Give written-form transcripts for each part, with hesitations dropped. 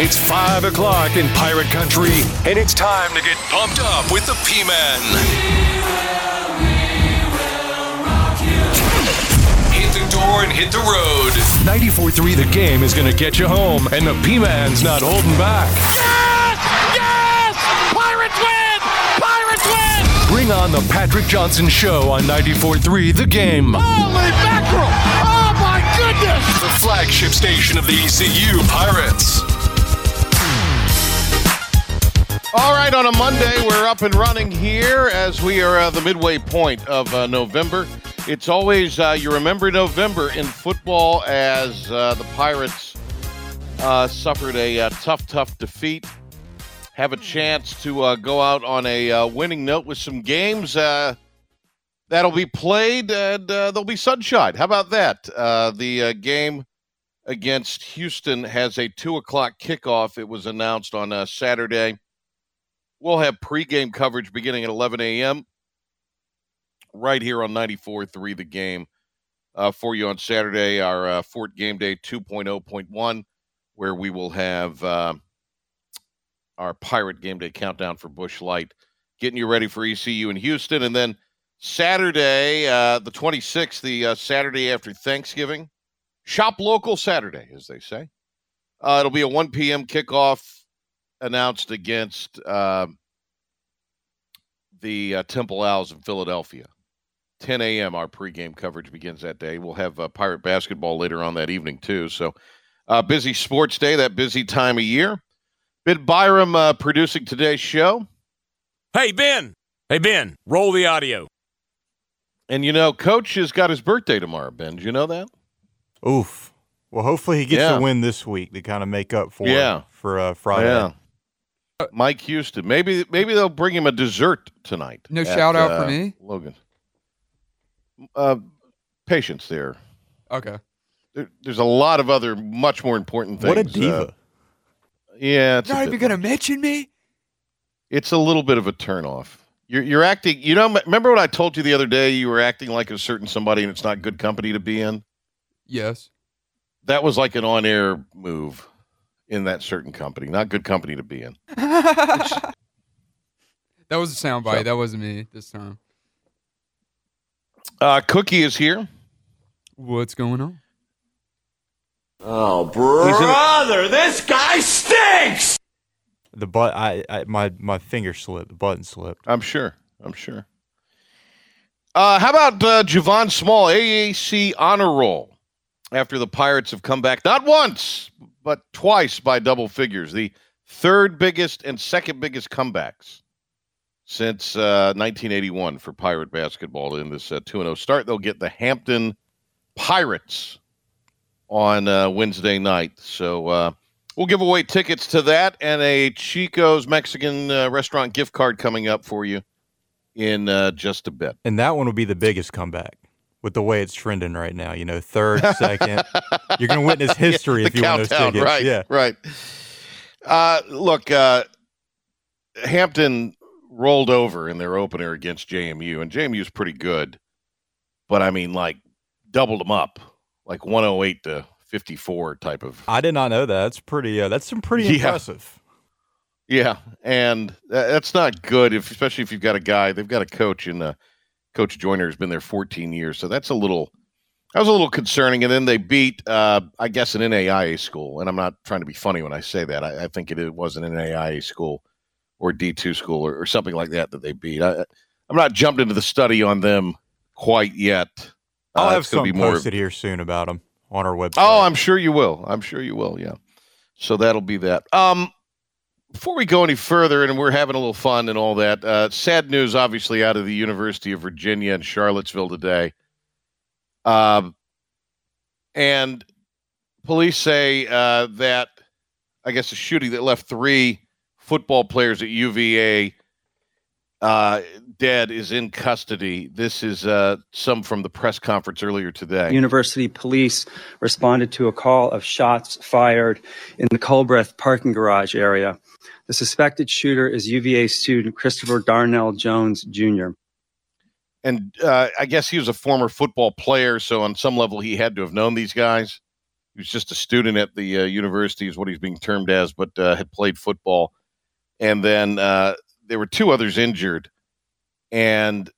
It's 5 o'clock in Pirate Country, and it's time to get pumped up with the P-Men. We will rock you. Hit the door and hit the road. 94.3 The Game is going to get you home, and the P-Man's not holding back. Yes! Yes! Pirates win! Pirates win! Bring on the Patrick Johnson Show on 94.3 The Game. Holy mackerel! Oh, my goodness! The flagship station of the ECU Pirates. All right, on a Monday, we're up and running here as we are the midway point of November. It's always, you remember November in football as the Pirates suffered a tough defeat. Have a chance to go out on a winning note with some games that'll be played, and there'll be sunshine. How about that? The game against Houston has a 2 o'clock kickoff. It was announced on Saturday. We'll have pregame coverage beginning at 11 a.m. right here on 94.3 The Game for you on Saturday, our Fort Game Day 2.0.1, where we will have our Pirate Game Day countdown for Busch Light, getting you ready for ECU in Houston. And then Saturday, the 26th, the Saturday after Thanksgiving, shop local Saturday, as they say. It'll be a 1 p.m. kickoff. Announced against the Temple Owls in Philadelphia. 10 a.m. our pregame coverage begins that day. We'll have Pirate basketball later on that evening, too. So busy sports day, that busy time of year. Ben Byram producing today's show. Hey, Ben, roll the audio. And, you know, Coach has got his birthday tomorrow, Ben. Did you know that? Oof. Well, hopefully he gets a win this week to kind of make up for Friday. Yeah. Mike Houston. Maybe they'll bring him a dessert tonight. No shout-out for me? Logan. Patience there. Okay. There's a lot of other much more important things. What a diva. Yeah. You're not even going to mention me? It's a little bit of a turnoff. You're acting – you know, remember what I told you the other day? You were acting like a certain somebody and it's not good company to be in? Yes. That was like an on-air move. In that certain company. Not good company to be in. That was a soundbite. So, that wasn't me this time. Cookie is here. What's going on? Oh, brother, this guy stinks! The my finger slipped. The button slipped. I'm sure. How about Javon Small, AAC honor roll, after the Pirates have come back not once, but twice by double figures, the third biggest and second biggest comebacks since 1981 for Pirate basketball. In this 2-0 start, they'll get the Hampton Pirates on Wednesday night. So we'll give away tickets to that and a Chico's Mexican restaurant gift card coming up for you in just a bit. And that one will be the biggest comeback. With the way it's trending right now, you know, third, second, you're going to witness history if you want those tickets. Right, yeah. Right. Look, Hampton rolled over in their opener against JMU, and JMU's pretty good, but I mean, like, doubled them up, like 108-54 type of. I did not know that. That's pretty. That's some pretty impressive. Yeah, and that's not good, especially if you've got a guy. They've got a coach in the. Coach Joyner has been there 14 years, so that was a little concerning. And then they beat, I guess, an NAIA school, and I'm not trying to be funny when I say that. I think it was an NAIA school or D2 school or something like that they beat. I'm not jumped into the study on them quite yet. I'll have something posted here soon about them on our website. Oh, I'm sure you will. Yeah. So that'll be that. Before we go any further, and we're having a little fun and all that, sad news, obviously, out of the University of Virginia and Charlottesville today. And police say that, I guess, a shooting that left 3 football players at UVA dead is in custody. This is some from the press conference earlier today. University police responded to a call of shots fired in the Culbreth parking garage area. The suspected shooter is UVA student Christopher Darnell Jones, Jr. And I guess he was a former football player, so on some level he had to have known these guys. He was just a student at the university is what he's being termed as, but had played football. And then there were two others injured. And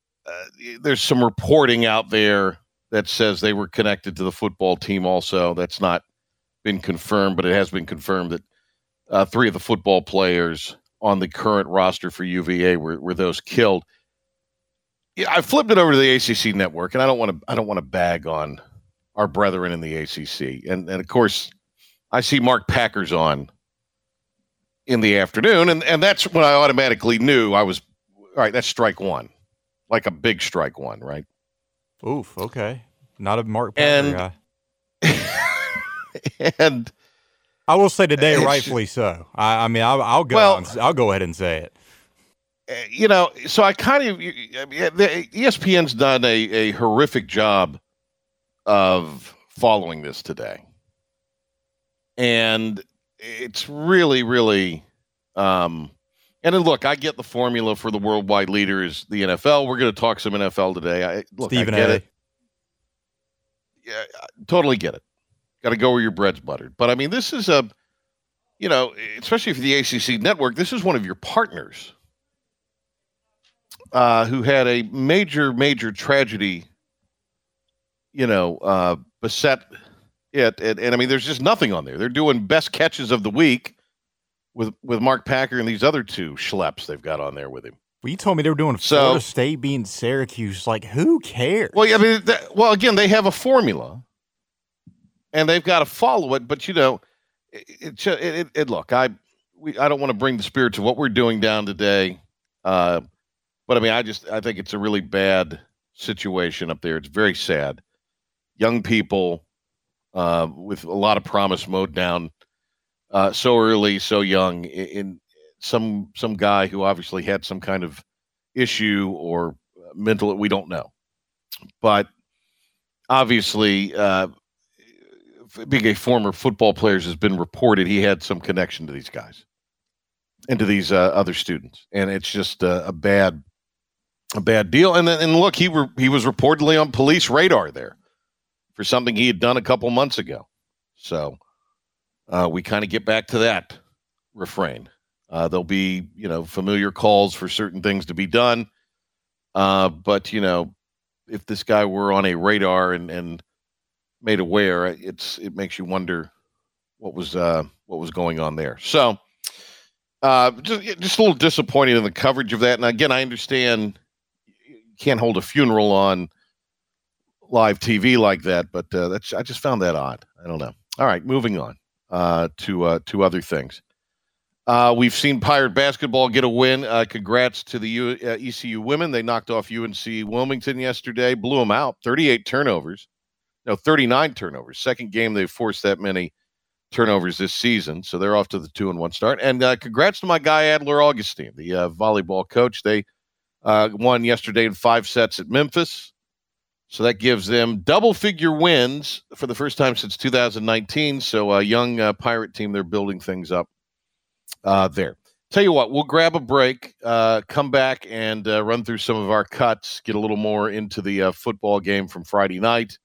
there's some reporting out there that says they were connected to the football team also. That's not been confirmed, but it has been confirmed that three of the football players on the current roster for UVA were those killed. I flipped it over to the ACC network, and I don't want to bag on our brethren in the ACC. And of course, I see Mark Packer's on in the afternoon, and that's when I automatically knew I was, all right, that's strike one, like a big strike one, right? Oof, okay. Not a Mark Packer guy. And I will say today, rightfully so. I'll go ahead and say it. You know, so I kind of, ESPN's done a horrific job of following this today. And it's really, really, and then look, I get the formula for the worldwide leader is the NFL. We're going to talk some NFL today. I get it. Yeah, I totally get it. Got to go where your bread's buttered. But I mean, this is a, you know, especially for the ACC network, this is one of your partners. Who had a major, major tragedy, you know, beset it. And I mean, there's just nothing on there. They're doing best catches of the week with Mark Packer and these other two schleps they've got on there with him. Well, you told me they were doing Florida State being Syracuse. Like, who cares? Well, yeah, I mean, again, they have a formula and they've got to follow it. But, you know, look, I don't want to bring the spirits of what we're doing down today. But I mean, I think it's a really bad situation up there. It's very sad. Young people with a lot of promise mowed down so early, so young. In some guy who obviously had some kind of issue or mental, we don't know. But obviously, being a former football player has been reported, he had some connection to these guys and to these other students, and it's just a bad deal. And look, he was reportedly on police radar there for something he had done a couple months ago. So we kind of get back to that refrain. There'll be, you know, familiar calls for certain things to be done. But, you know, if this guy were on a radar and made aware, it makes you wonder what was going on there. So just a little disappointed in the coverage of that. And again, I understand, can't hold a funeral on live TV like that, but I just found that odd. I don't know. All right, moving on to other things. We've seen Pirate basketball get a win. Congrats to the ECU women. They knocked off UNC Wilmington yesterday, blew them out. 39 turnovers. Second game they've forced that many turnovers this season, so they're off to the 2-1 start. And congrats to my guy Adler Augustine, the volleyball coach. They won yesterday in 5 sets at Memphis, so that gives them double-figure wins for the first time since 2019. So a young Pirate team, they're building things up there. Tell you what, we'll grab a break, come back and run through some of our cuts, get a little more into the football game from Friday night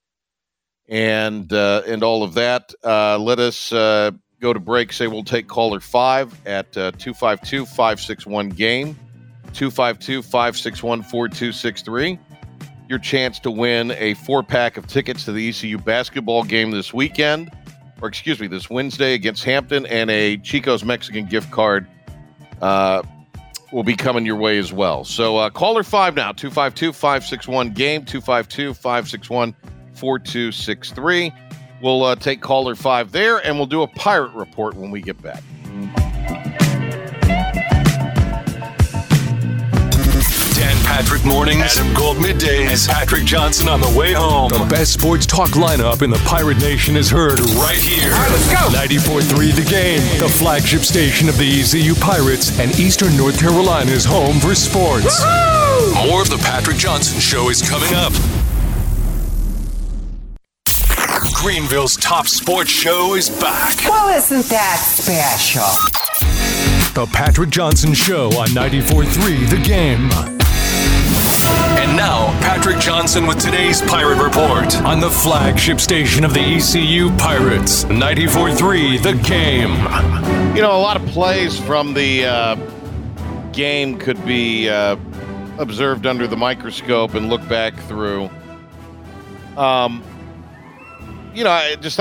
and all of that. Let us go to break. Say we'll take caller 5 at 252-561-GAME, 252-561-4263. Your chance to win a 4-pack of tickets to the ECU basketball game this Wednesday against Hampton, and a Chico's Mexican gift card will be coming your way as well. So caller 5 now, 252-561-GAME, 252-561-4263. We'll take caller 5 there, and we'll do a Pirate report when we get back. Dan Patrick Mornings, Adam Gold Middays, Patrick Johnson on the way home. The best sports talk lineup in the Pirate Nation is heard right here. All right, let's go. 94.3 The Game, the flagship station of the ECU Pirates and Eastern North Carolina's home for sports. Woo-hoo! More of the Patrick Johnson Show is coming up. Greenville's top sports show is back. Well, isn't that special? The Patrick Johnson Show on 94.3 The Game. And now, Patrick Johnson with today's Pirate Report on the flagship station of the ECU Pirates, 94.3 The Game. You know, a lot of plays from the game could be observed under the microscope and look back through. I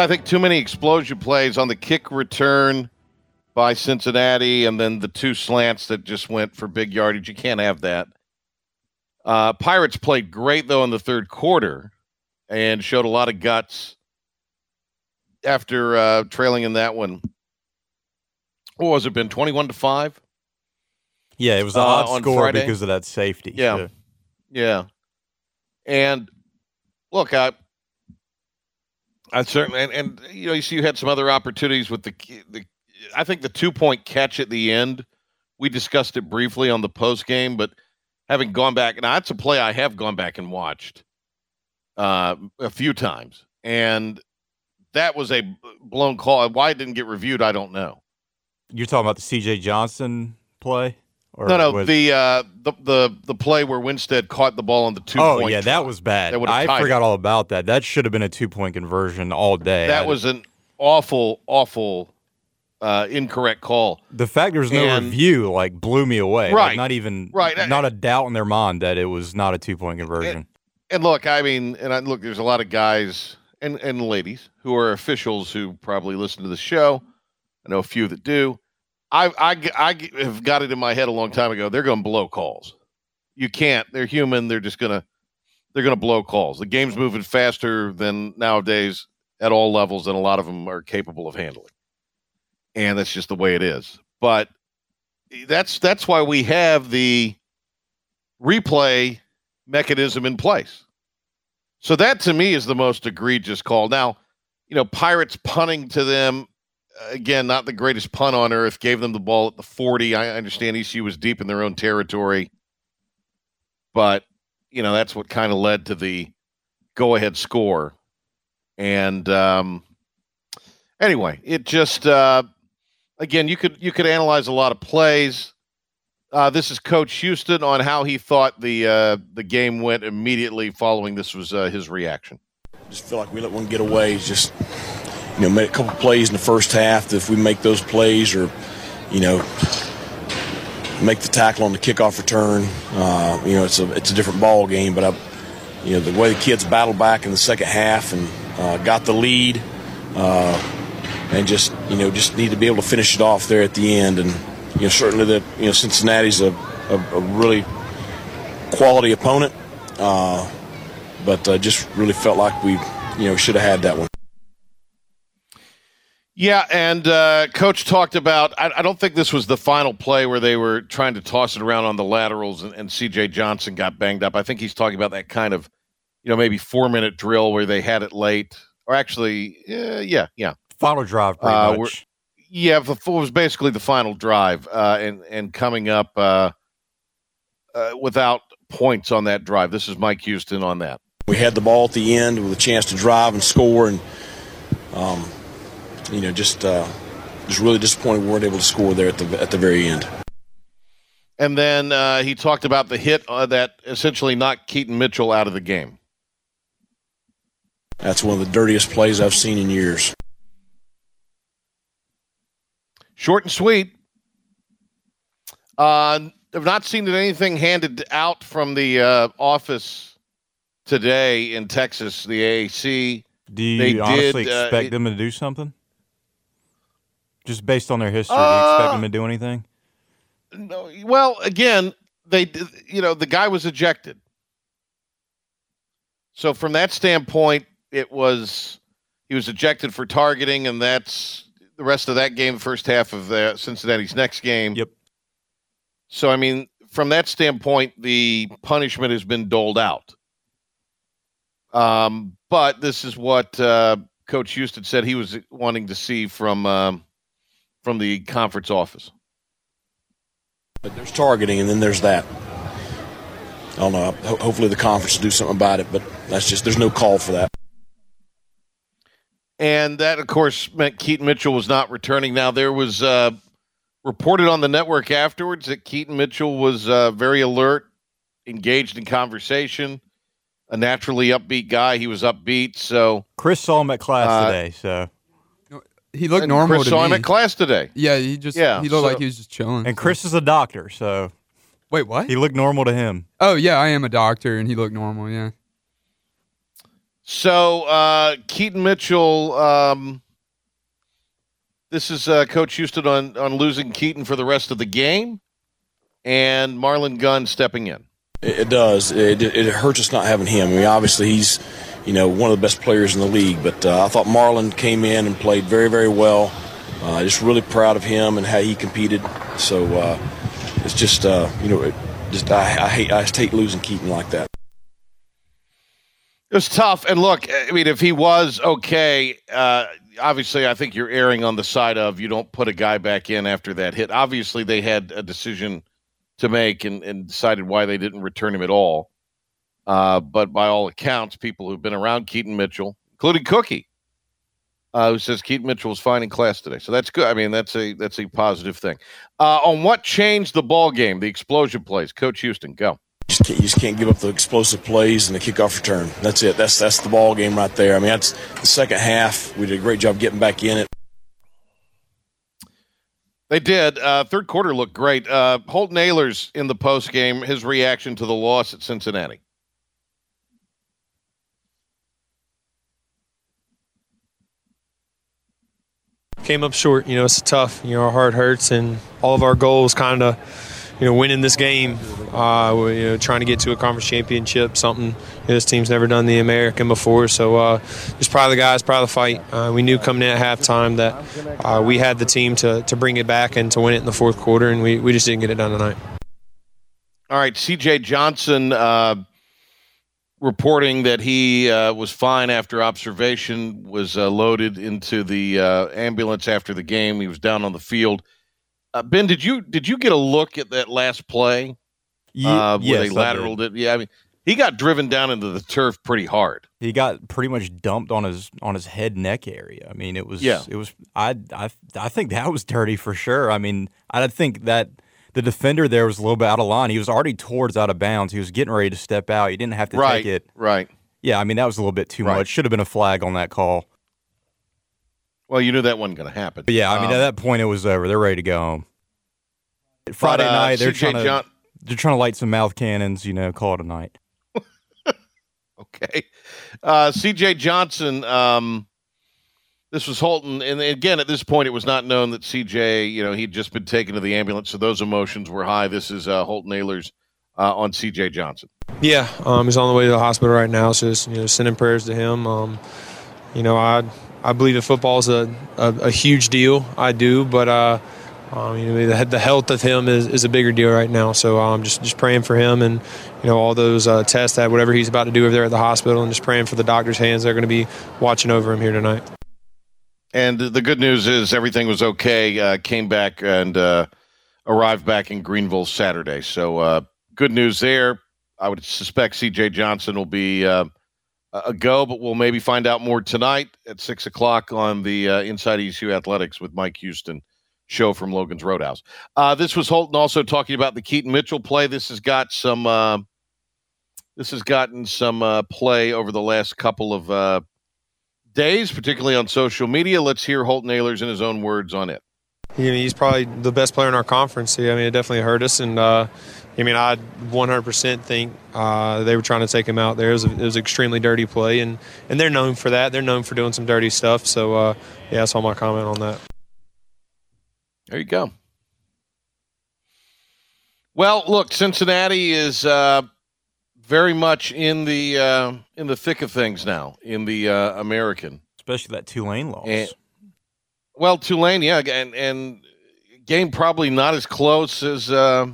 think too many explosion plays on the kick return by Cincinnati and then the two slants that just went for big yardage. You can't have that. Pirates played great, though, in the third quarter and showed a lot of guts after trailing in that one. What was it, Ben, 21-5? Yeah, it was an odd score Friday because of that safety. Yeah, so. Yeah. And, look, I certainly, and you know, you see you had some other opportunities with the I think the 2-point catch at the end, we discussed it briefly on the post game, but having gone back, now that's a play I have gone back and watched a few times, and that was a blown call. Why it didn't get reviewed, I don't know. You're talking about the C.J. Johnson play? Or no, the play where Winstead caught the ball on the 2-point. Oh, yeah, that was bad. That I forgot all about that. That should have been a 2-point conversion all day. That was an awful, awful incorrect call. The fact there was no review blew me away. Right. Like, not even not a doubt in their mind that it was not a 2-point conversion. And look, I mean, there's a lot of guys and ladies who are officials who probably listen to the show. I know a few that do. I have got it in my head a long time ago. They're going to blow calls. You can't. They're human. They're just going to blow calls. The game's moving faster than nowadays at all levels, and a lot of them are capable of handling. And that's just the way it is. But that's why we have the replay mechanism in place. So that, to me, is the most egregious call. Now, you know, Pirates punting to them. Again, not the greatest punt on earth, gave them the ball at the 40. I understand ECU was deep in their own territory, but, you know, that's what kind of led to the go-ahead score. And anyway, it just, again, you could analyze a lot of plays. This is Coach Houston on how he thought the game went immediately following. This was his reaction. Just feel like we let one get away, just... You know, made a couple plays in the first half. That if we make those plays or, you know, make the tackle on the kickoff return, you know, it's a different ball game. But, you know, the way the kids battled back in the second half and got the lead and just need to be able to finish it off there at the end. And, you know, certainly Cincinnati's a really quality opponent. But just really felt like we, you know, should have had that one. Yeah, and Coach talked about, I don't think this was the final play where they were trying to toss it around on the laterals and C.J. Johnson got banged up. I think he's talking about that kind of, you know, maybe 4-minute drill where they had it late. Or actually, yeah. Final drive, pretty much. Yeah, it was basically the final drive and coming up without points on that drive. This is Mike Houston on that. We had the ball at the end with a chance to drive and score and – you know, just really disappointed we weren't able to score there at the very end. And then he talked about the hit that essentially knocked Keaton Mitchell out of the game. That's one of the dirtiest plays I've seen in years. Short and sweet. I've not seen anything handed out from the office today in Texas, the AAC. Do you honestly expect them to do something? Just based on their history, do you expect them to do anything? No. Well, again, they, you know, the guy was ejected. So from that standpoint, he was ejected for targeting, and that's the rest of that game, first half of Cincinnati's next game. Yep. So, I mean, from that standpoint, the punishment has been doled out. But this is what Coach Houston said he was wanting to see from the conference office. But there's targeting, and then there's that. I don't know. Hopefully the conference will do something about it, but that's just there's no call for that. And that, of course, meant Keaton Mitchell was not returning. Now, there was reported on the network afterwards that Keaton Mitchell was very alert engaged in conversation, a naturally upbeat guy. He was upbeat. So Chris saw him at class today. So he looked normal. Chris saw him at class today. Yeah, he just he looked like he was just chilling. And Chris is a doctor. So wait, what? He looked normal to him. Oh yeah, I am a doctor, and he looked normal. Yeah. So Keaton Mitchell. This is Coach Houston on losing Keaton for the rest of the game, and Marlon Gunn stepping in. It does. It hurts us not having him. I mean, obviously he's, you know, one of the best players in the league. But I thought Marlon came in and played very, very well. Just really proud of him and how he competed. So it's just, you know, I hate losing Keaton like that. It's tough. And look, I mean, if he was okay, obviously I think you're erring on the side of you don't put a guy back in after that hit. Obviously they had a decision to make and decided why they didn't return him at all. But by all accounts, people who've been around Keaton Mitchell, including Cookie, who says Keaton Mitchell was fine in class today. So that's good. I mean, that's a positive thing. On what changed the ball game, the explosion plays, Coach Houston, go. You just can't give up the explosive plays and the kickoff return. That's it. That's the ball game right there. I mean, that's the second half. We did a great job getting back in it. They did. Third quarter looked great. Holton Ahlers in the post game, his reaction to the loss at Cincinnati. Came up short. You know, it's tough. You know, our heart hurts, and all of our goals kind of. You know, winning this game, you know, trying to get to a conference championship, something, you know, this team's never done the American before. So just proud of the guys, proud of the fight. We knew coming in at halftime that we had the team to bring it back and to win it in the fourth quarter, and we just didn't get it done tonight. All right, C.J. Johnson reporting that he was fine after observation, was loaded into the ambulance after the game. He was down on the field. Ben, did you get a look at that last play? Yes, where they lateraled it? Yeah, I mean, he got driven down into the turf pretty hard. He got pretty much dumped on his head neck area. I mean, it was. I think that was dirty for sure. I mean, I think that the defender there was a little bit out of line. He was already towards out of bounds. He was getting ready to step out. He didn't have to take it. Right. Yeah, I mean, that was a little bit too much. Should have been a flag on that call. Well, you knew that wasn't going to happen. But yeah, I mean, at that point, it was over. They're ready to go home. Friday night, they're trying to light some mouth cannons, you know, call it a night. Okay. C.J. Johnson, this was Holton. And again, at this point, it was not known that C.J., you know, he'd just been taken to the ambulance, so those emotions were high. This is Holton Ahlers on C.J. Johnson. Yeah, he's on the way to the hospital right now, so just, you know, sending prayers to him. You know, I believe that football is a huge deal. I do, but you know, the health of him is a bigger deal right now. So I'm just praying for him, and you know, all those tests that whatever he's about to do over there at the hospital, and just praying for the doctor's hands. They're going to be watching over him here tonight. And the good news is everything was okay. Came back and arrived back in Greenville Saturday. So good news there. I would suspect C.J. Johnson will be. A go, but we'll maybe find out more tonight at 6 o'clock on the Inside ECU Athletics with Mike Houston show from Logan's Roadhouse. This was Holton also talking about the Keaton Mitchell play. This has gotten some play over the last couple of days, particularly on social media. Let's hear Holton Ahlers in his own words on it. You know, he's probably the best player in our conference. I mean, it definitely hurt us, and I mean, I 100% think they were trying to take him out there. It was an extremely dirty play, and they're known for that. They're known for doing some dirty stuff. So, yeah, that's all my comment on that. There you go. Well, look, Cincinnati is very much in the thick of things now in the American, especially that Tulane loss. Well, Tulane, yeah, and game probably not as close as the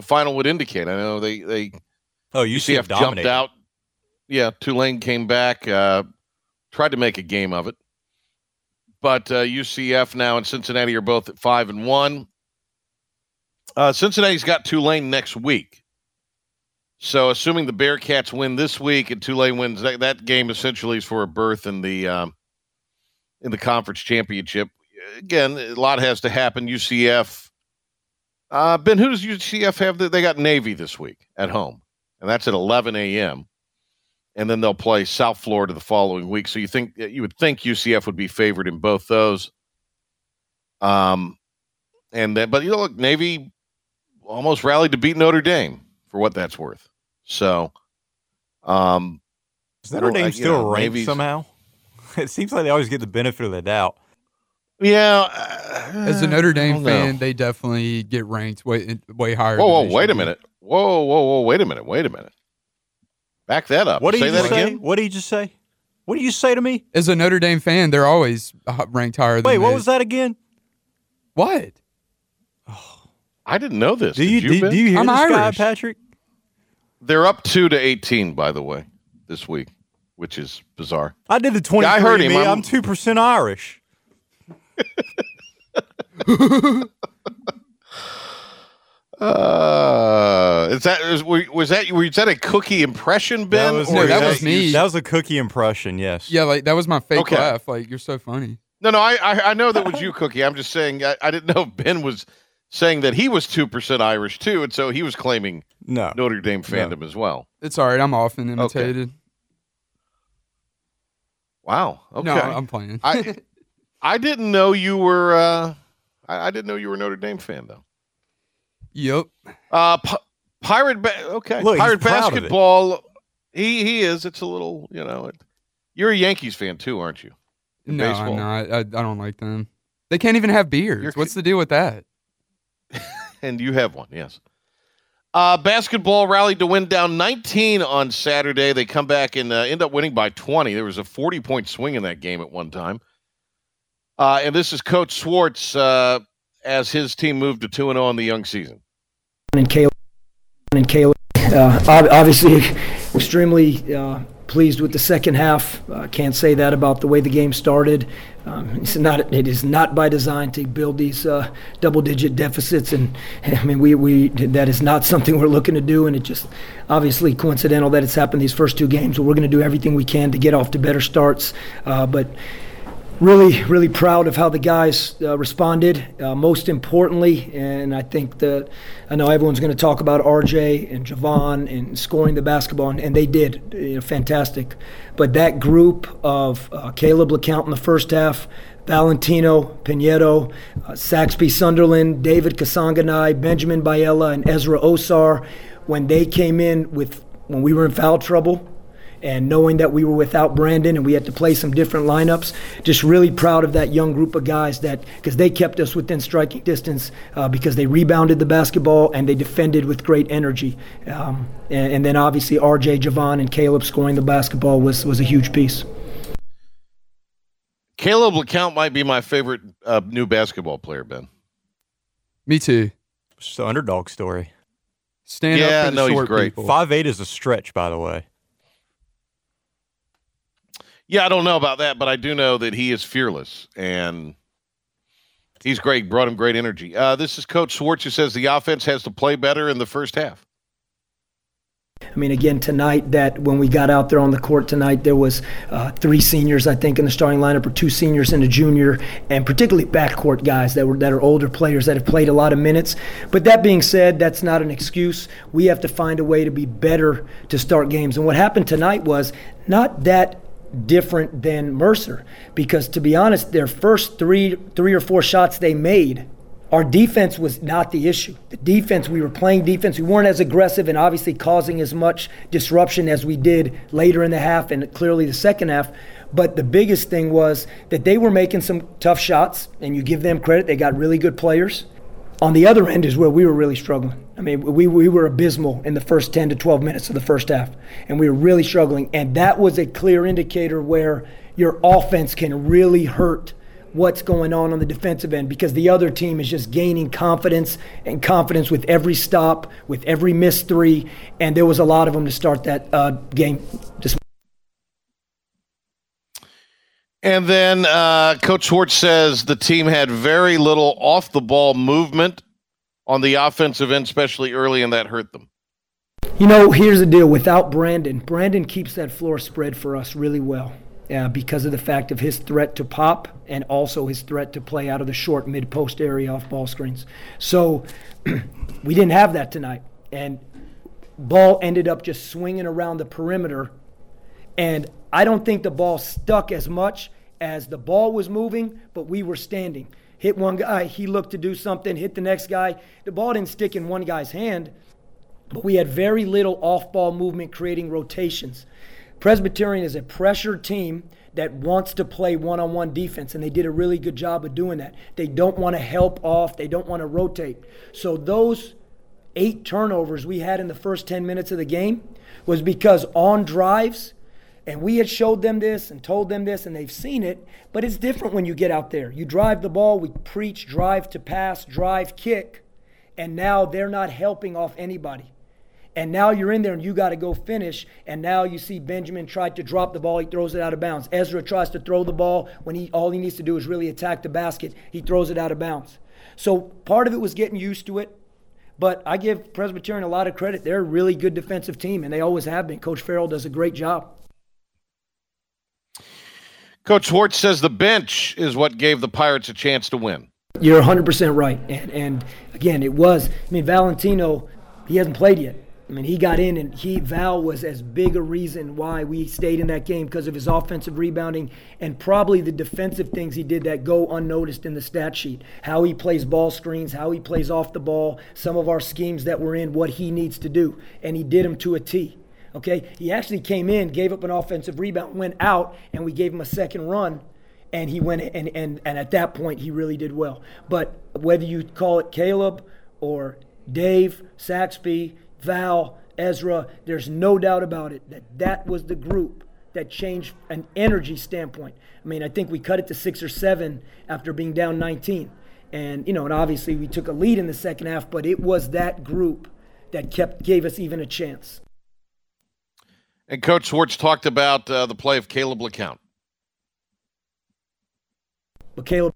final would indicate. I know they UCF jumped out. Yeah, Tulane came back, tried to make a game of it. But UCF now and Cincinnati are both at 5-1. Cincinnati's got Tulane next week. So assuming the Bearcats win this week and Tulane wins, that game essentially is for a berth in the conference championship. Again, a lot has to happen. UCF. Ben, who does UCF have? They got Navy this week at home. and that's at 11 a.m. And then they'll play South Florida the following week. So you would think UCF would be favored in both those. But Navy almost rallied to beat Notre Dame for what that's worth. So, is Notre Dame still ranked Navy's, somehow? It seems like they always get the benefit of the doubt. Yeah. As a Notre Dame fan, they definitely get ranked way higher. Wait a minute. Back that up. What did you say to me? As a Notre Dame fan, they're always ranked higher than Wait, what was that again? What? Oh, I didn't know this. Do you hear this guy, Patrick? They're up 2 to 18, by the way, this week, which is bizarre. I did the 23. Yeah, I heard him. I'm 2% Irish. Was that a Cookie impression, Ben? That was me. That was a Cookie impression. Yes. Yeah, like that was my fake laugh. Like you're so funny. No, I know that was you, Cookie. I'm just saying I didn't know Ben was saying that he was 2% Irish too, and so he was claiming Notre Dame fandom as well. It's all right. I'm often imitated. Okay. Wow. Okay. No, I'm playing. I didn't know you were. I didn't know you were a Notre Dame fan though. Yep. Pirate basketball. He is. It's a little, you're a Yankees fan too, aren't you? No, I'm not. I don't like them. They can't even have beers. What's the deal with that? And you have one, yes. Basketball rallied to win down 19 on Saturday. They come back and end up winning by 20. There was a 40-point swing in that game at one time. And this is Coach Schwartz as his team moved to 2-0 on the young season. And Caleb, obviously extremely pleased with the second half. Can't say that about the way the game started. It is not by design to build these double-digit deficits, and I mean we that is not something we're looking to do. And it just obviously coincidental that it's happened these first two games. We're going to do everything we can to get off to better starts, but. Really, really proud of how the guys responded. Most importantly, and I think I know everyone's going to talk about R.J. and Javon and scoring the basketball, and they did fantastic. But that group of Caleb LeCount in the first half, Valentino, Pinedo, Saxby Sunderland, David Kasanganai, Benjamin Biela, and Ezra Osar, when we were in foul trouble, and knowing that we were without Brandon and we had to play some different lineups, just really proud of that young group of guys because they kept us within striking distance because they rebounded the basketball and they defended with great energy. And then obviously R.J., Javon, and Caleb scoring the basketball was a huge piece. Caleb LeCount might be my favorite new basketball player, Ben. Me too. It's the underdog story. Stand up for the short people. 5'8" is a stretch, by the way. Yeah, I don't know about that, but I do know that he is fearless, and he's great, brought him great energy. This is Coach Schwartz, who says the offense has to play better in the first half. I mean, again, tonight, that when we got out there on the court tonight, there was three seniors, I think, in the starting lineup, or two seniors and a junior, and particularly backcourt guys that are older players that have played a lot of minutes. But that being said, that's not an excuse. We have to find a way to be better to start games. And what happened tonight was not that different than Mercer, because to be honest, their first three or four shots they made, our defense was not the issue. The defense, we were playing defense. We weren't as aggressive and obviously causing as much disruption as we did later in the half and clearly the second half. But the biggest thing was that they were making some tough shots, and you give them credit. They got really good players. On the other end is where we were really struggling. I mean, we were abysmal in the first 10 to 12 minutes of the first half, and we were really struggling. And that was a clear indicator where your offense can really hurt what's going on the defensive end, because the other team is just gaining confidence with every stop, with every missed three, and there was a lot of them to start that game. And then Coach Schwartz says the team had very little off-the-ball movement on the offensive end, especially early, and that hurt them. Here's the deal. Without Brandon, keeps that floor spread for us really well because of the fact of his threat to pop and also his threat to play out of the short mid-post area off ball screens. So we didn't have that tonight. And ball ended up just swinging around the perimeter, and I don't think the ball stuck as much as the ball was moving, but we were standing. Hit one guy, he looked to do something, hit the next guy. The ball didn't stick in one guy's hand, but we had very little off-ball movement creating rotations. Presbyterian is a pressured team that wants to play one-on-one defense, and they did a really good job of doing that. They don't want to help off. They don't want to rotate. So those 8 turnovers we had in the first 10 minutes of the game was because on drives, and we had showed them this and told them this, and they've seen it, but it's different when you get out there. You drive the ball, we preach drive to pass, drive kick, and now they're not helping off anybody. And now you're in there and you got to go finish. And now you see Benjamin tried to drop the ball. He throws it out of bounds. Ezra tries to throw the ball when all he needs to do is really attack the basket. He throws it out of bounds. So part of it was getting used to it. But I give Presbyterian a lot of credit. They're a really good defensive team, and they always have been. Coach Farrell does a great job. Coach Schwartz says the bench is what gave the Pirates a chance to win. You're 100% right. And again, it was. I mean, Valentino, he hasn't played yet. I mean, he got in, and Val was as big a reason why we stayed in that game because of his offensive rebounding and probably the defensive things he did that go unnoticed in the stat sheet. How he plays ball screens, how he plays off the ball, some of our schemes that we're in, what he needs to do. And he did them to a T, okay? He actually came in, gave up an offensive rebound, went out, and we gave him a second run. And he went, and at that point, he really did well. But whether you call it Caleb or Dave, Saxby, Val, Ezra, there's no doubt about it that was the group that changed an energy standpoint. I mean, I think we cut it to 6 or 7 after being down 19. And, and obviously we took a lead in the second half, but it was that group that gave us even a chance. And Coach Schwartz talked about the play of Caleb LeCount. Well, Caleb,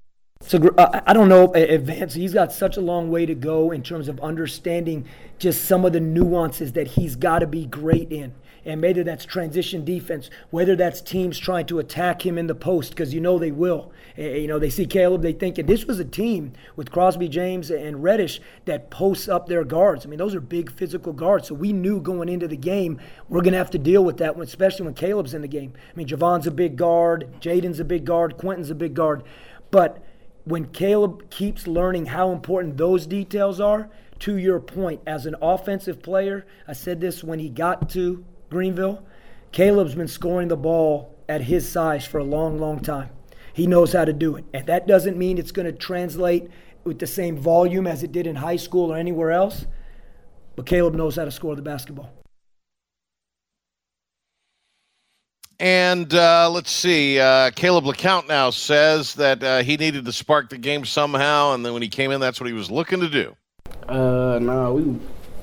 I don't know, Vance, he's got such a long way to go in terms of understanding just some of the nuances that he's got to be great in. And whether that's transition defense, whether that's teams trying to attack him in the post, because they will. They see Caleb, they think, and this was a team with Crosby, James, and Reddish that posts up their guards. I mean, those are big physical guards, so we knew going into the game we're going to have to deal with that, especially when Caleb's in the game. I mean, Javon's a big guard, Jaden's a big guard, Quentin's a big guard. But when Caleb keeps learning how important those details are, to your point, as an offensive player, I said this when he got to Greenville, Caleb's been scoring the ball at his size for a long, long time. He knows how to do it. And that doesn't mean it's going to translate with the same volume as it did in high school or anywhere else, but Caleb knows how to score the basketball. And let's see, Caleb LeCount now says that he needed to spark the game somehow, and then when he came in, that's what he was looking to do. No,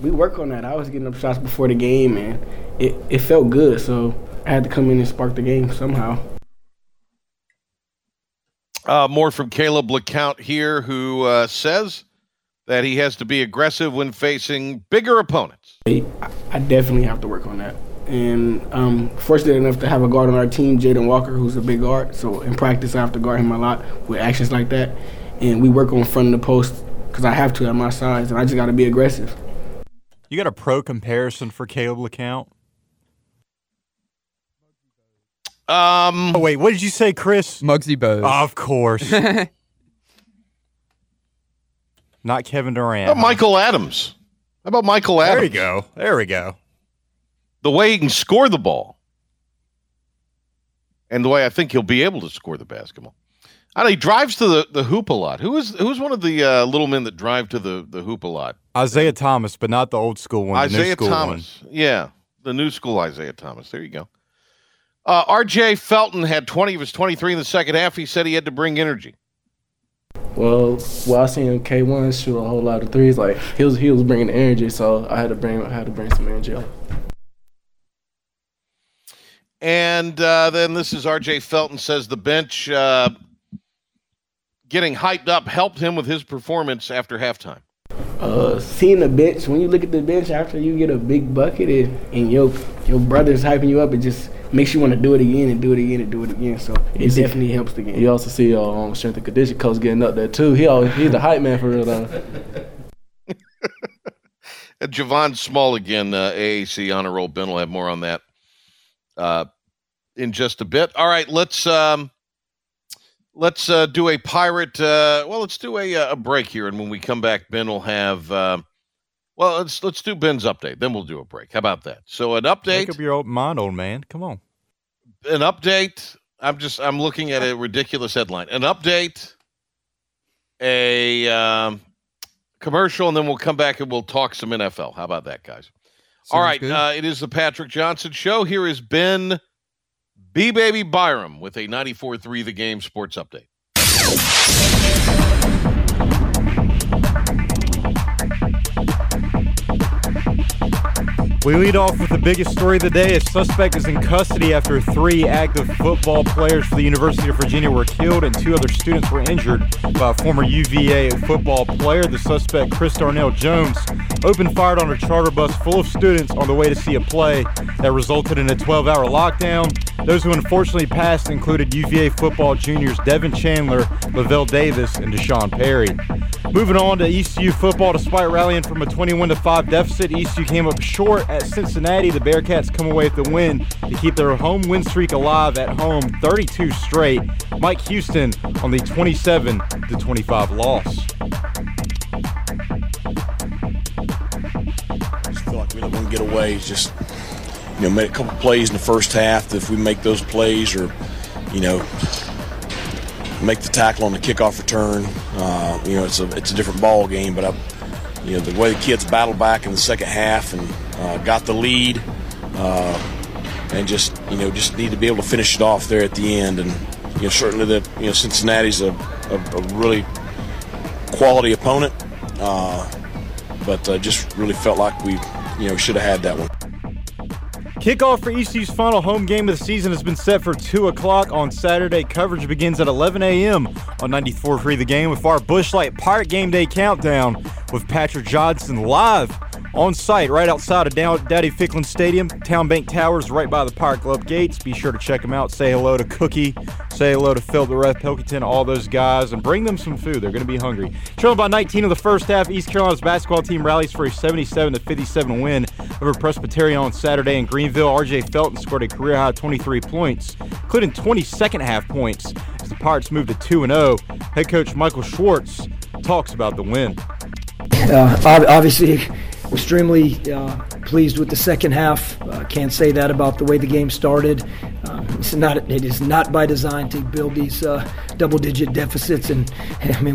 we work on that. I was getting up shots before the game, and it felt good, so I had to come in and spark the game somehow. More from Caleb LeCount here, who says that he has to be aggressive when facing bigger opponents. I definitely have to work on that. And fortunate enough to have a guard on our team, Jaden Walker, who's a big guard. So in practice, I have to guard him a lot with actions like that. And we work on front of the post because I have to at my size, and I just got to be aggressive. You got a pro comparison for Caleb LeCount? Oh, wait, what did you say, Chris? Muggsy Bogues. Of course. Not Kevin Durant. How about Michael Adams? How about Michael Adams? There you go. There we go. The way he can score the ball and the way I think he'll be able to score the basketball. I know he drives to the hoop a lot. Who's one of the little men that drive to the hoop a lot? Isaiah Thomas, but not the old school one. Isaiah Thomas. Yeah, the new school Isaiah Thomas. There you go. R.J. Felton had 20. He was 23 in the second half. He said he had to bring energy. Well, I seen him K1 shoot a whole lot of threes. Like he was bringing energy, so I had to bring some energy up. And then this is R.J. Felton says the bench getting hyped up helped him with his performance after halftime. Seeing the bench, when you look at the bench after you get a big bucket and your brother's hyping you up, it just makes you want to do it again and do it again and do it again. So it definitely helps the game. You also see your strength and conditioning coach getting up there too. He's the hype man for real though. Javon Small again, AAC honor roll. Ben will have more on that in just a bit. All right, let's do a pirate. Let's do a break here, and when we come back, Ben will have. Let's do Ben's update, then we'll do a break. How about that? So an update. Make up your open mind, old man. Come on. An update. I'm looking at a ridiculous headline. An update, a commercial, and then we'll come back and we'll talk some NFL. How about that, guys? Sounds all right. It is the Patrick Johnson Show. Here is Ben B-Baby Byram with a 94.3 The Game sports update. We lead off with the biggest story of the day. A suspect is in custody after three active football players for the University of Virginia were killed and two other students were injured by a former UVA football player. The suspect, Chris Darnell Jones, opened fire on a charter bus full of students on the way to see a play that resulted in a 12-hour lockdown. Those who unfortunately passed included UVA football juniors Devin Chandler, Lavelle Davis, and Deshaun Perry. Moving on to ECU football, despite rallying from a 21-5 deficit, ECU came up short at Cincinnati. The Bearcats come away with the win to keep their home win streak alive at home, 32 straight. Mike Houston on the 27-25 loss. I just feel like we don't want to get away. It's just, made a couple plays in the first half. If we make those plays or, make the tackle on the kickoff return, it's a different ball game. But the way the kids battled back in the second half and got the lead, and just need to be able to finish it off there at the end. And certainly Cincinnati's a really quality opponent, but just really felt like we should have had that one. Kickoff for ECU's final home game of the season has been set for 2 o'clock on Saturday. Coverage begins at 11 a.m. on 94.3 The Game with our Bushlight Pirate Game Day Countdown with Patrick Johnson live on site right outside of Daddy Ficklin Stadium, Town Bank Towers, right by the Pirate Club gates. Be sure to check them out. Say hello to Cookie. Say hello to Phil the Ref, Pilkington, all those guys, and bring them some food. They're going to be hungry. Trailing by 19 in the first half, East Carolina's basketball team rallies for a 77-57 win over Presbyterian on Saturday in Greenville. R.J. Felton scored a career-high 23 points, including 20 second-half points as the Pirates moved to 2-0. Head coach Michael Schwartz talks about the win. Obviously, extremely pleased with the second half. Can't say that about the way the game started. It is not by design to build these double-digit deficits, and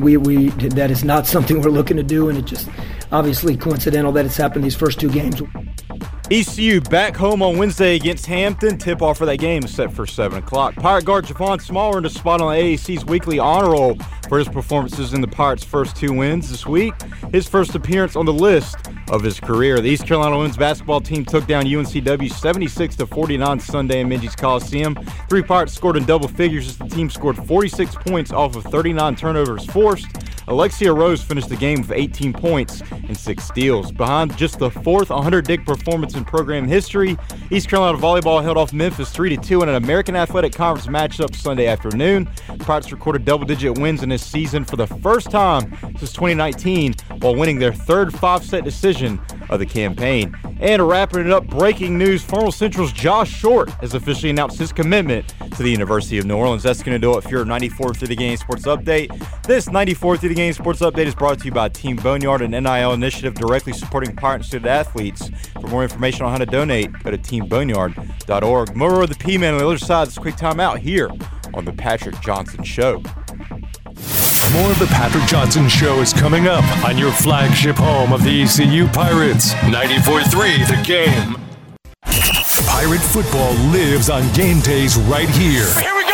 we that is not something we're looking to do, and it just obviously coincidental that it's happened these first two games. ECU back home on Wednesday against Hampton. Tip-off for that game is set for 7 o'clock. Pirate guard Javon Small earned a spot on AAC's weekly honor roll for his performances in the Pirates' first two wins this week, his first appearance on the list of his career. The East Carolina women's basketball team took down UNCW 76-49 Sunday in Minji's Coliseum. Three Pirates scored in double figures as the team scored 46 points off of 39 turnovers forced. Alexia Rose finished the game with 18 points and 6 steals. Behind just the fourth 100-dig performance in program history, East Carolina volleyball held off Memphis 3-2 in an American Athletic Conference matchup Sunday afternoon. The Pirates recorded double-digit wins in this season for the first time since 2019 while winning their third 5-set decision of the campaign. And wrapping it up, breaking news, Funnel Central's Josh Short has officially announced his commitment to the University of New Orleans. That's going to do it for your 94 Through the Game Sports Update. This 94 Through the Game Sports Update is brought to you by Team Boneyard, an NIL initiative directly supporting Pirate and student athletes. For more information on how to donate, go to teamboneyard.org. More of the P-Man on the other side. It's a quick time out here on The Patrick Johnson Show. More of The Patrick Johnson Show is coming up on your flagship home of the ECU Pirates. 94.3 The Game. Pirate football lives on game days right here. Here we go!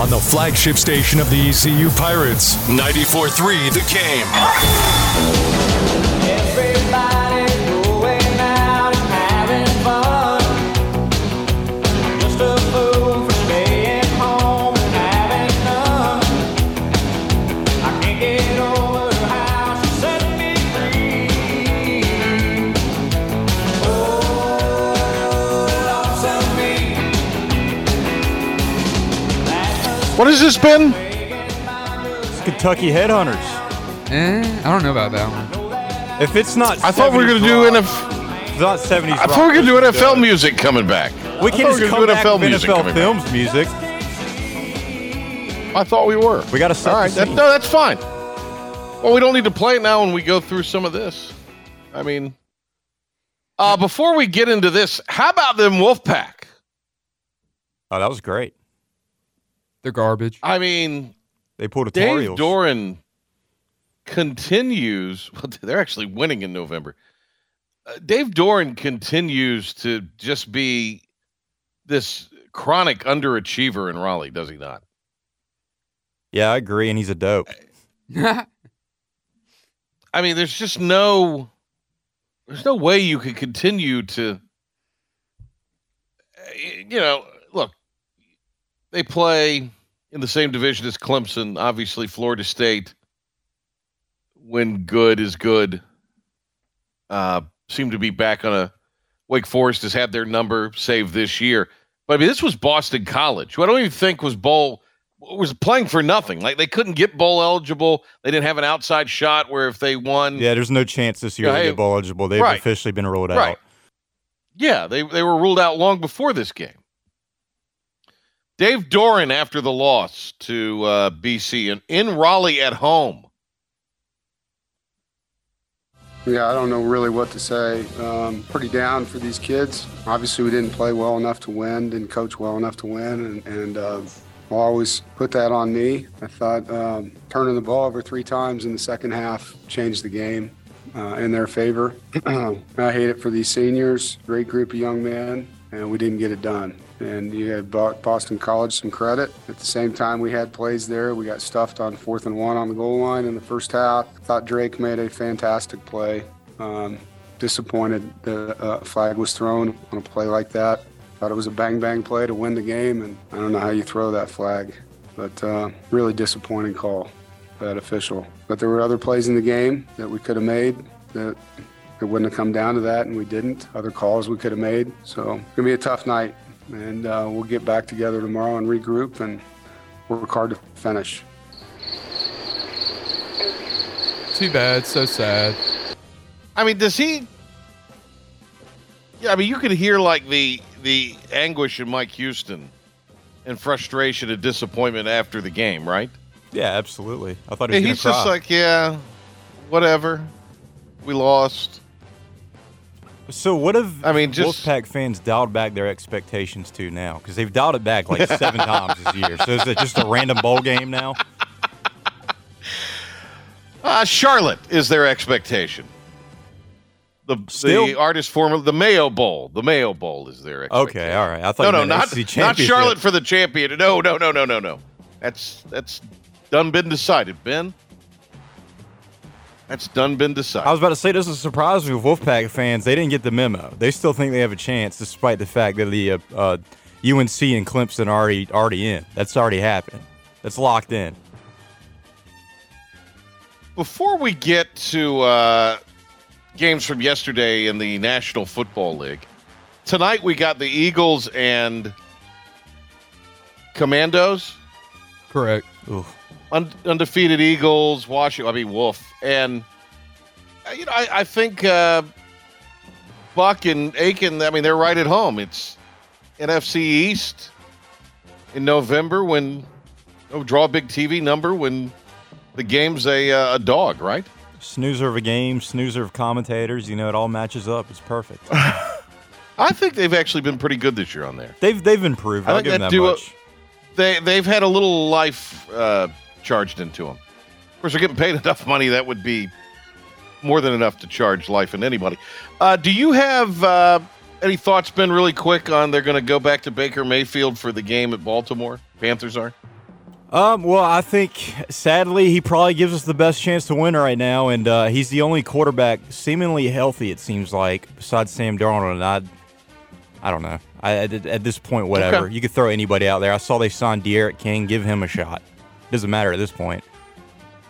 On the flagship station of the ECU Pirates. 94.3 The Game. Everybody going out and having fun. Just a fool for staying home and having none. I can't get over how she set me free. Oh, set me. What has this been? Kentucky Headhunters. I don't know about that one. If it's not, I thought we were gonna do NFL. Not 70s. I thought we were gonna do NFL music coming back. We can just come back with NFL films music. I thought we were. We got to set. All right, no, that's fine. Well, we don't need to play it now when we go through some of this. I mean, before we get into this, how about them Wolfpack? Oh, that was great. They're garbage. I mean, they pulled a Dave Doran continues. Well, they're actually winning in November. Dave Doran continues to just be this chronic underachiever in Raleigh, does he not? Yeah, I agree, and he's a dope. I mean, there's no way you could continue to, you know, look, they play in the same division as Clemson. Obviously, Florida State, when good is good, seem to be back on a, Wake Forest has had their number save this year. But I mean, this was Boston College, who I don't even think was playing for nothing. Like, they couldn't get bowl eligible. They didn't have an outside shot where if they won. Yeah, there's no chance this year they get bowl eligible. They've officially been ruled out. Yeah, they were ruled out long before this game. Dave Doran, after the loss to BC and in Raleigh at home. Yeah, I don't know really what to say. Pretty down for these kids. Obviously, we didn't play well enough to win, didn't coach well enough to win, and I'll always put that on me. I thought turning the ball over 3 times in the second half changed the game in their favor. I hate it for these seniors, great group of young men, and we didn't get it done. And you had Boston College some credit. At the same time, we had plays there. We got stuffed on 4th and 1 on the goal line in the first half. I thought Drake made a fantastic play. Disappointed the flag was thrown on a play like that. Thought it was a bang-bang play to win the game, and I don't know how you throw that flag. But really disappointing call by that official. But there were other plays in the game that we could have made that it wouldn't have come down to that, and we didn't. Other calls we could have made. So it's going to be a tough night, and we'll get back together tomorrow and regroup and work hard to finish. Too bad. So sad. I mean, does he... Yeah, I mean, you could hear, like, the anguish in Mike Houston and frustration and disappointment after the game, right? Yeah, absolutely. I thought he was he's just like, yeah, whatever. We lost. So what have Wolfpack fans dialed back their expectations to now? Because they've dialed it back like 7 times this year. So is it just a random bowl game now? Charlotte is their expectation. The artist formerly the Mayo Bowl. The Mayo Bowl is their expectation. Okay, all right. I thought not Charlotte for the champion. No. That's done been decided, Ben. That's done been decided. I was about to say, this is a surprise with Wolfpack fans. They didn't get the memo. They still think they have a chance, despite the fact that the UNC and Clemson are already in. That's already happening. That's locked in. Before we get to games from yesterday in the National Football League. Tonight we got the Eagles and Commandos. Correct. Oof. Undefeated Eagles, Wolf. And, you know, I think Buck and Aiken, they're right at home. It's NFC East in November when, draw a big TV number when the game's a dog, right? Snoozer of a game, snoozer of commentators. You know, it all matches up. It's perfect. I think they've actually been pretty good this year on there. They've improved. I'll give them that much. They've had a little life charged into them. Of course, they're getting paid enough money that would be more than enough to charge life in anybody. Do you have any thoughts, Ben, really quick on they're going to go back to Baker Mayfield for the game at Baltimore? Panthers are. Well, I think, sadly, he probably gives us the best chance to win right now, and he's the only quarterback seemingly healthy, it seems like, besides Sam Darnold. And I don't know. At this point, whatever. Okay. You could throw anybody out there. I saw they signed De'Aaron King. Give him a shot. Doesn't matter at this point.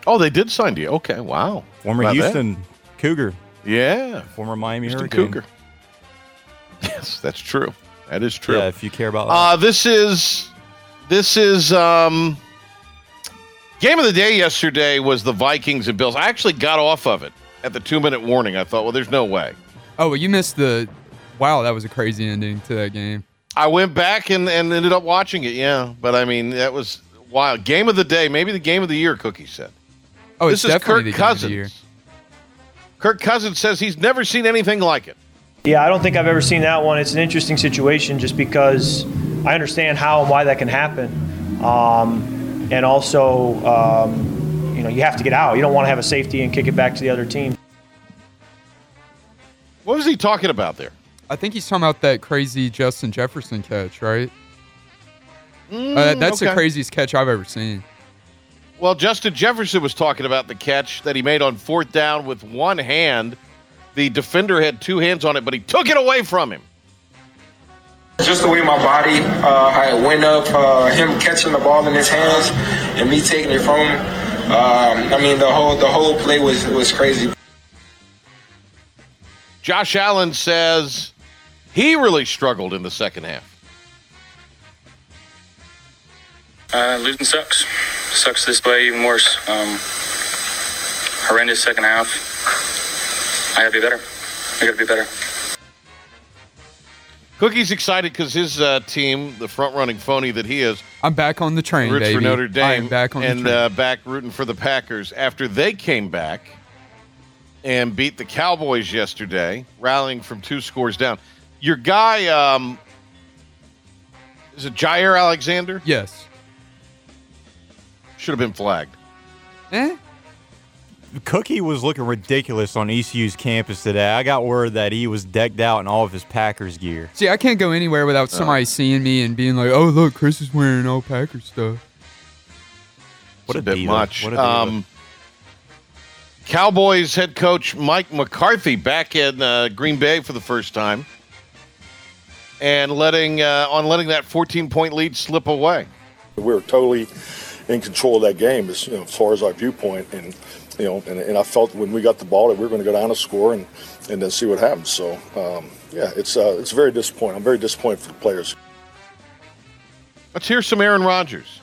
Oh, they did sign De'Aaron. Okay, wow. Former Houston Cougar. Yeah. Former Miami Hurricane. Cougar. Yes, that's true. That is true. Yeah, if you care about that. This is game of the day yesterday was the Vikings and Bills. I actually got off of it at the 2-minute warning. I thought, well, there's no way. Oh, well, you missed the – wow, that was a crazy ending to that game. I went back and ended up watching it, yeah. But, I mean, that was wild. Game of the day, maybe the game of the year, Cookie said. Oh, it's definitely the game of the year. This is Kirk Cousins. Kirk Cousins says he's never seen anything like it. Yeah, I don't think I've ever seen that one. It's an interesting situation just because I understand how and why that can happen. And also, you know, you have to get out. You don't want to have a safety and kick it back to the other team. What was he talking about there? I think he's talking about that crazy Justin Jefferson catch, right? That's the craziest catch I've ever seen. Well, Justin Jefferson was talking about the catch that he made on fourth down with one hand. The defender had two hands on it, but he took it away from him. Just the way my body, I went up, him catching the ball in his hands and me taking it from him. I mean, the whole play was crazy. Josh Allen says he really struggled in the second half. Losing sucks. Sucks this way, even worse. Horrendous second half. I gotta be better. I gotta be better. Cookie's excited because his team, the front-running phony that he is, I'm back on the train, roots baby. For Notre Dame, I'm back on the train. Back rooting for the Packers after they came back and beat the Cowboys yesterday, rallying from 2 scores down. Your guy, is it Jaire Alexander? Yes. Should have been flagged. Cookie was looking ridiculous on ECU's campus today. I got word that he was decked out in all of his Packers gear. See, I can't go anywhere without somebody seeing me and being like, oh, look, Chris is wearing all Packers stuff. What a bit much. What a Cowboys head coach Mike McCarthy back in Green Bay for the first time and letting that 14-point lead slip away. We were totally in control of that game as far as our viewpoint and – you know, and I felt when we got the ball that we were going to go down and score and then see what happens. So, it's very disappointing. I'm very disappointed for the players. Let's hear some Aaron Rodgers.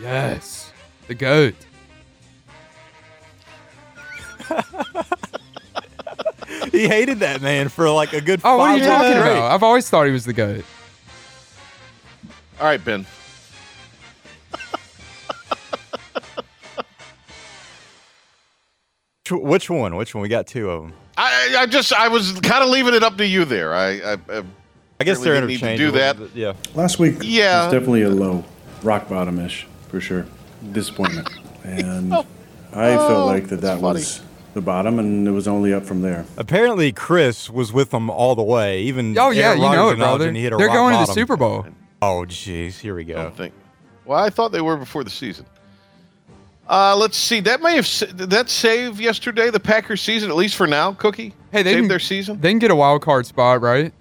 Yes, the GOAT. He hated that man for like a good 5 years. Oh, what are you talking about? I've always thought he was the GOAT. All right, Ben. Which one? Which one? We got 2 of them. I was kind of leaving it up to you there. I guess they're interchangeable. Need to do that. But yeah. Last week was definitely a low, rock bottom-ish, for sure. Disappointment. And I felt like that was the bottom, and it was only up from there. Apparently, Chris was with them all the way. Even you know it, brother. He hit a they're rock going bottom. To the Super Bowl. Oh, jeez. Here we go. I thought they were before the season. Let's see. That may have saved yesterday the Packers season, at least for now, Cookie. Hey, they saved their season. They can get a wild card spot, right?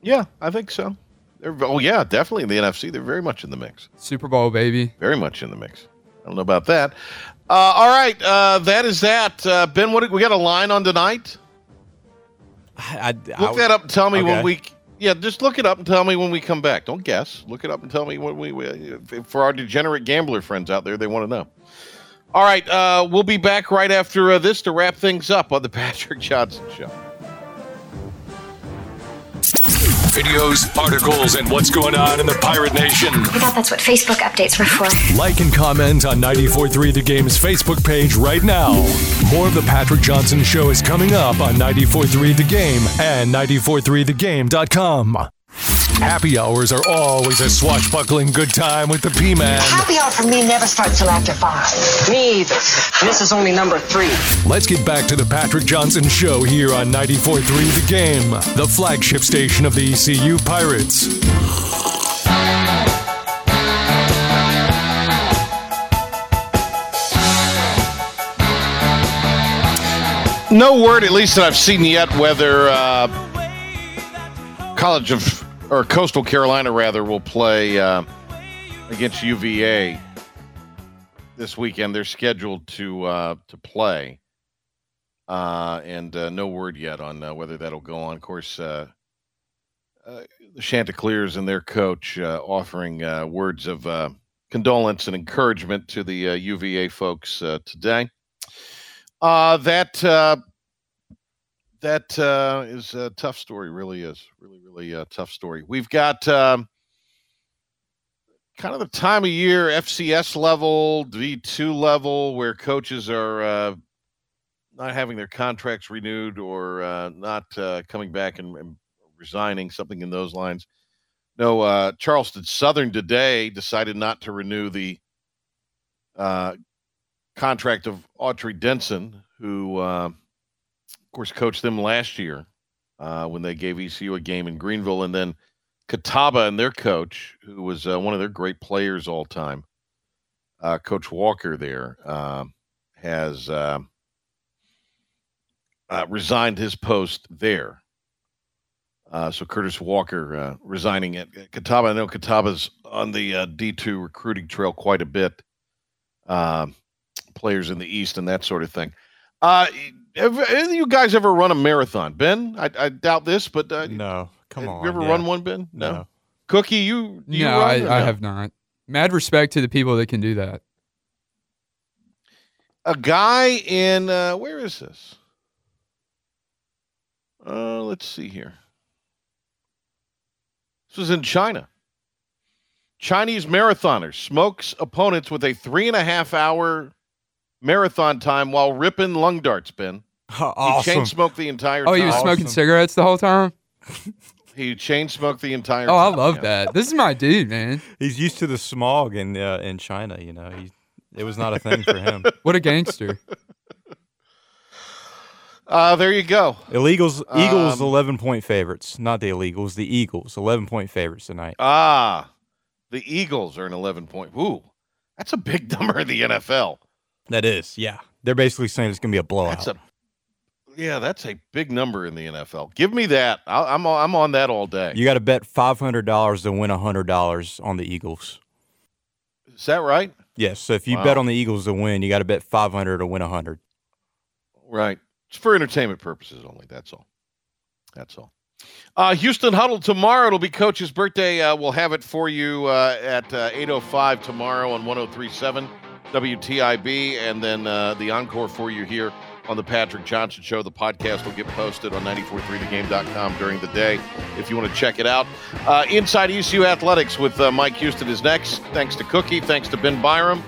Yeah, I think so. Definitely in the NFC. They're very much in the mix. Super Bowl, baby. Very much in the mix. I don't know about that. All right, that is that. Ben, we got a line on tonight? Look that up and tell me when we... Yeah, just look it up and tell me when we come back. Don't guess. Look it up and tell me when we for our degenerate gambler friends out there, they want to know. All right, we'll be back right after this to wrap things up on the Patrick Johnson Show. Videos, articles, and what's going on in the Pirate Nation. I thought that's what Facebook updates were for. Like and comment on 94.3 The Game's Facebook page right now. More of The Patrick Johnson Show is coming up on 94.3 The Game and 94.3thegame.com. Happy hours are always a swashbuckling good time with the P-Man. Happy hour for me never starts till after 5. Me either. This is only number 3. Let's get back to the Patrick Johnson Show here on 94.3 The Game, the flagship station of the ECU Pirates. No word, at least that I've seen yet, whether Coastal Carolina, rather, will play against UVA this weekend. They're scheduled to play, and no word yet on whether that'll go on. Of course, the Chanticleers and their coach offering words of condolence and encouragement to the UVA folks today. That is a tough story. Really is really tough story. We've got kind of the time of year, FCS level, D2 level, where coaches are not having their contracts renewed or not coming back and resigning, something in those lines. No, Charleston Southern today decided not to renew the contract of Autry Denson, who, of course, coached them last year when they gave ECU a game in Greenville, and then Catawba and their coach, who was one of their great players all time, Coach Walker there, has resigned his post there. So Curtis Walker resigning at Catawba. I know Catawba's on the D2 recruiting trail quite a bit, players in the East and that sort of thing. Have you guys ever run a marathon? Ben, I doubt this, but no. Come on. You ever run one, Ben? No. Cookie, you no, run? I have not. Mad respect to the people that can do that. A guy in where is this? Let's see here. This was in China. Chinese marathoners smokes opponents with a 3.5-hour marathon time while ripping lung darts. Ben, awesome. He chain smoked the entire time. Oh, he was smoking cigarettes the whole time. He chain smoked the entire time. Oh, I love that. This is my dude, man. He's used to the smog in China, you know. It was not a thing for him. What a gangster. There you go. Eagles 11-point favorites. Not the illegals, the Eagles, 11-point favorites tonight. The Eagles are an 11-point. Ooh, that's a big number in the NFL. That is, yeah. They're basically saying it's going to be a blowout. That's a big number in the NFL. Give me that. I'm on that all day. You got to bet $500 to win $100 on the Eagles. Is that right? Yes. So if you bet on the Eagles to win, you got to bet 500 to win 100. Right. It's for entertainment purposes only. That's all. Houston Huddle tomorrow. It'll be Coach's birthday. We'll have it for you at 8:05 tomorrow on 103.7 WTIB, and then the encore for you here on the Patrick Johnson Show. The podcast will get posted on 94.3thegame.com during the day if you want to check it out. Inside ECU Athletics with Mike Houston is next. Thanks to Cookie. Thanks to Ben Byram.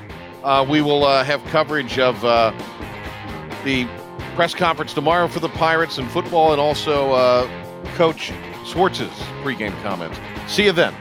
We will have coverage of the press conference tomorrow for the Pirates and football, and also Coach Schwartz's pregame comments. See you then.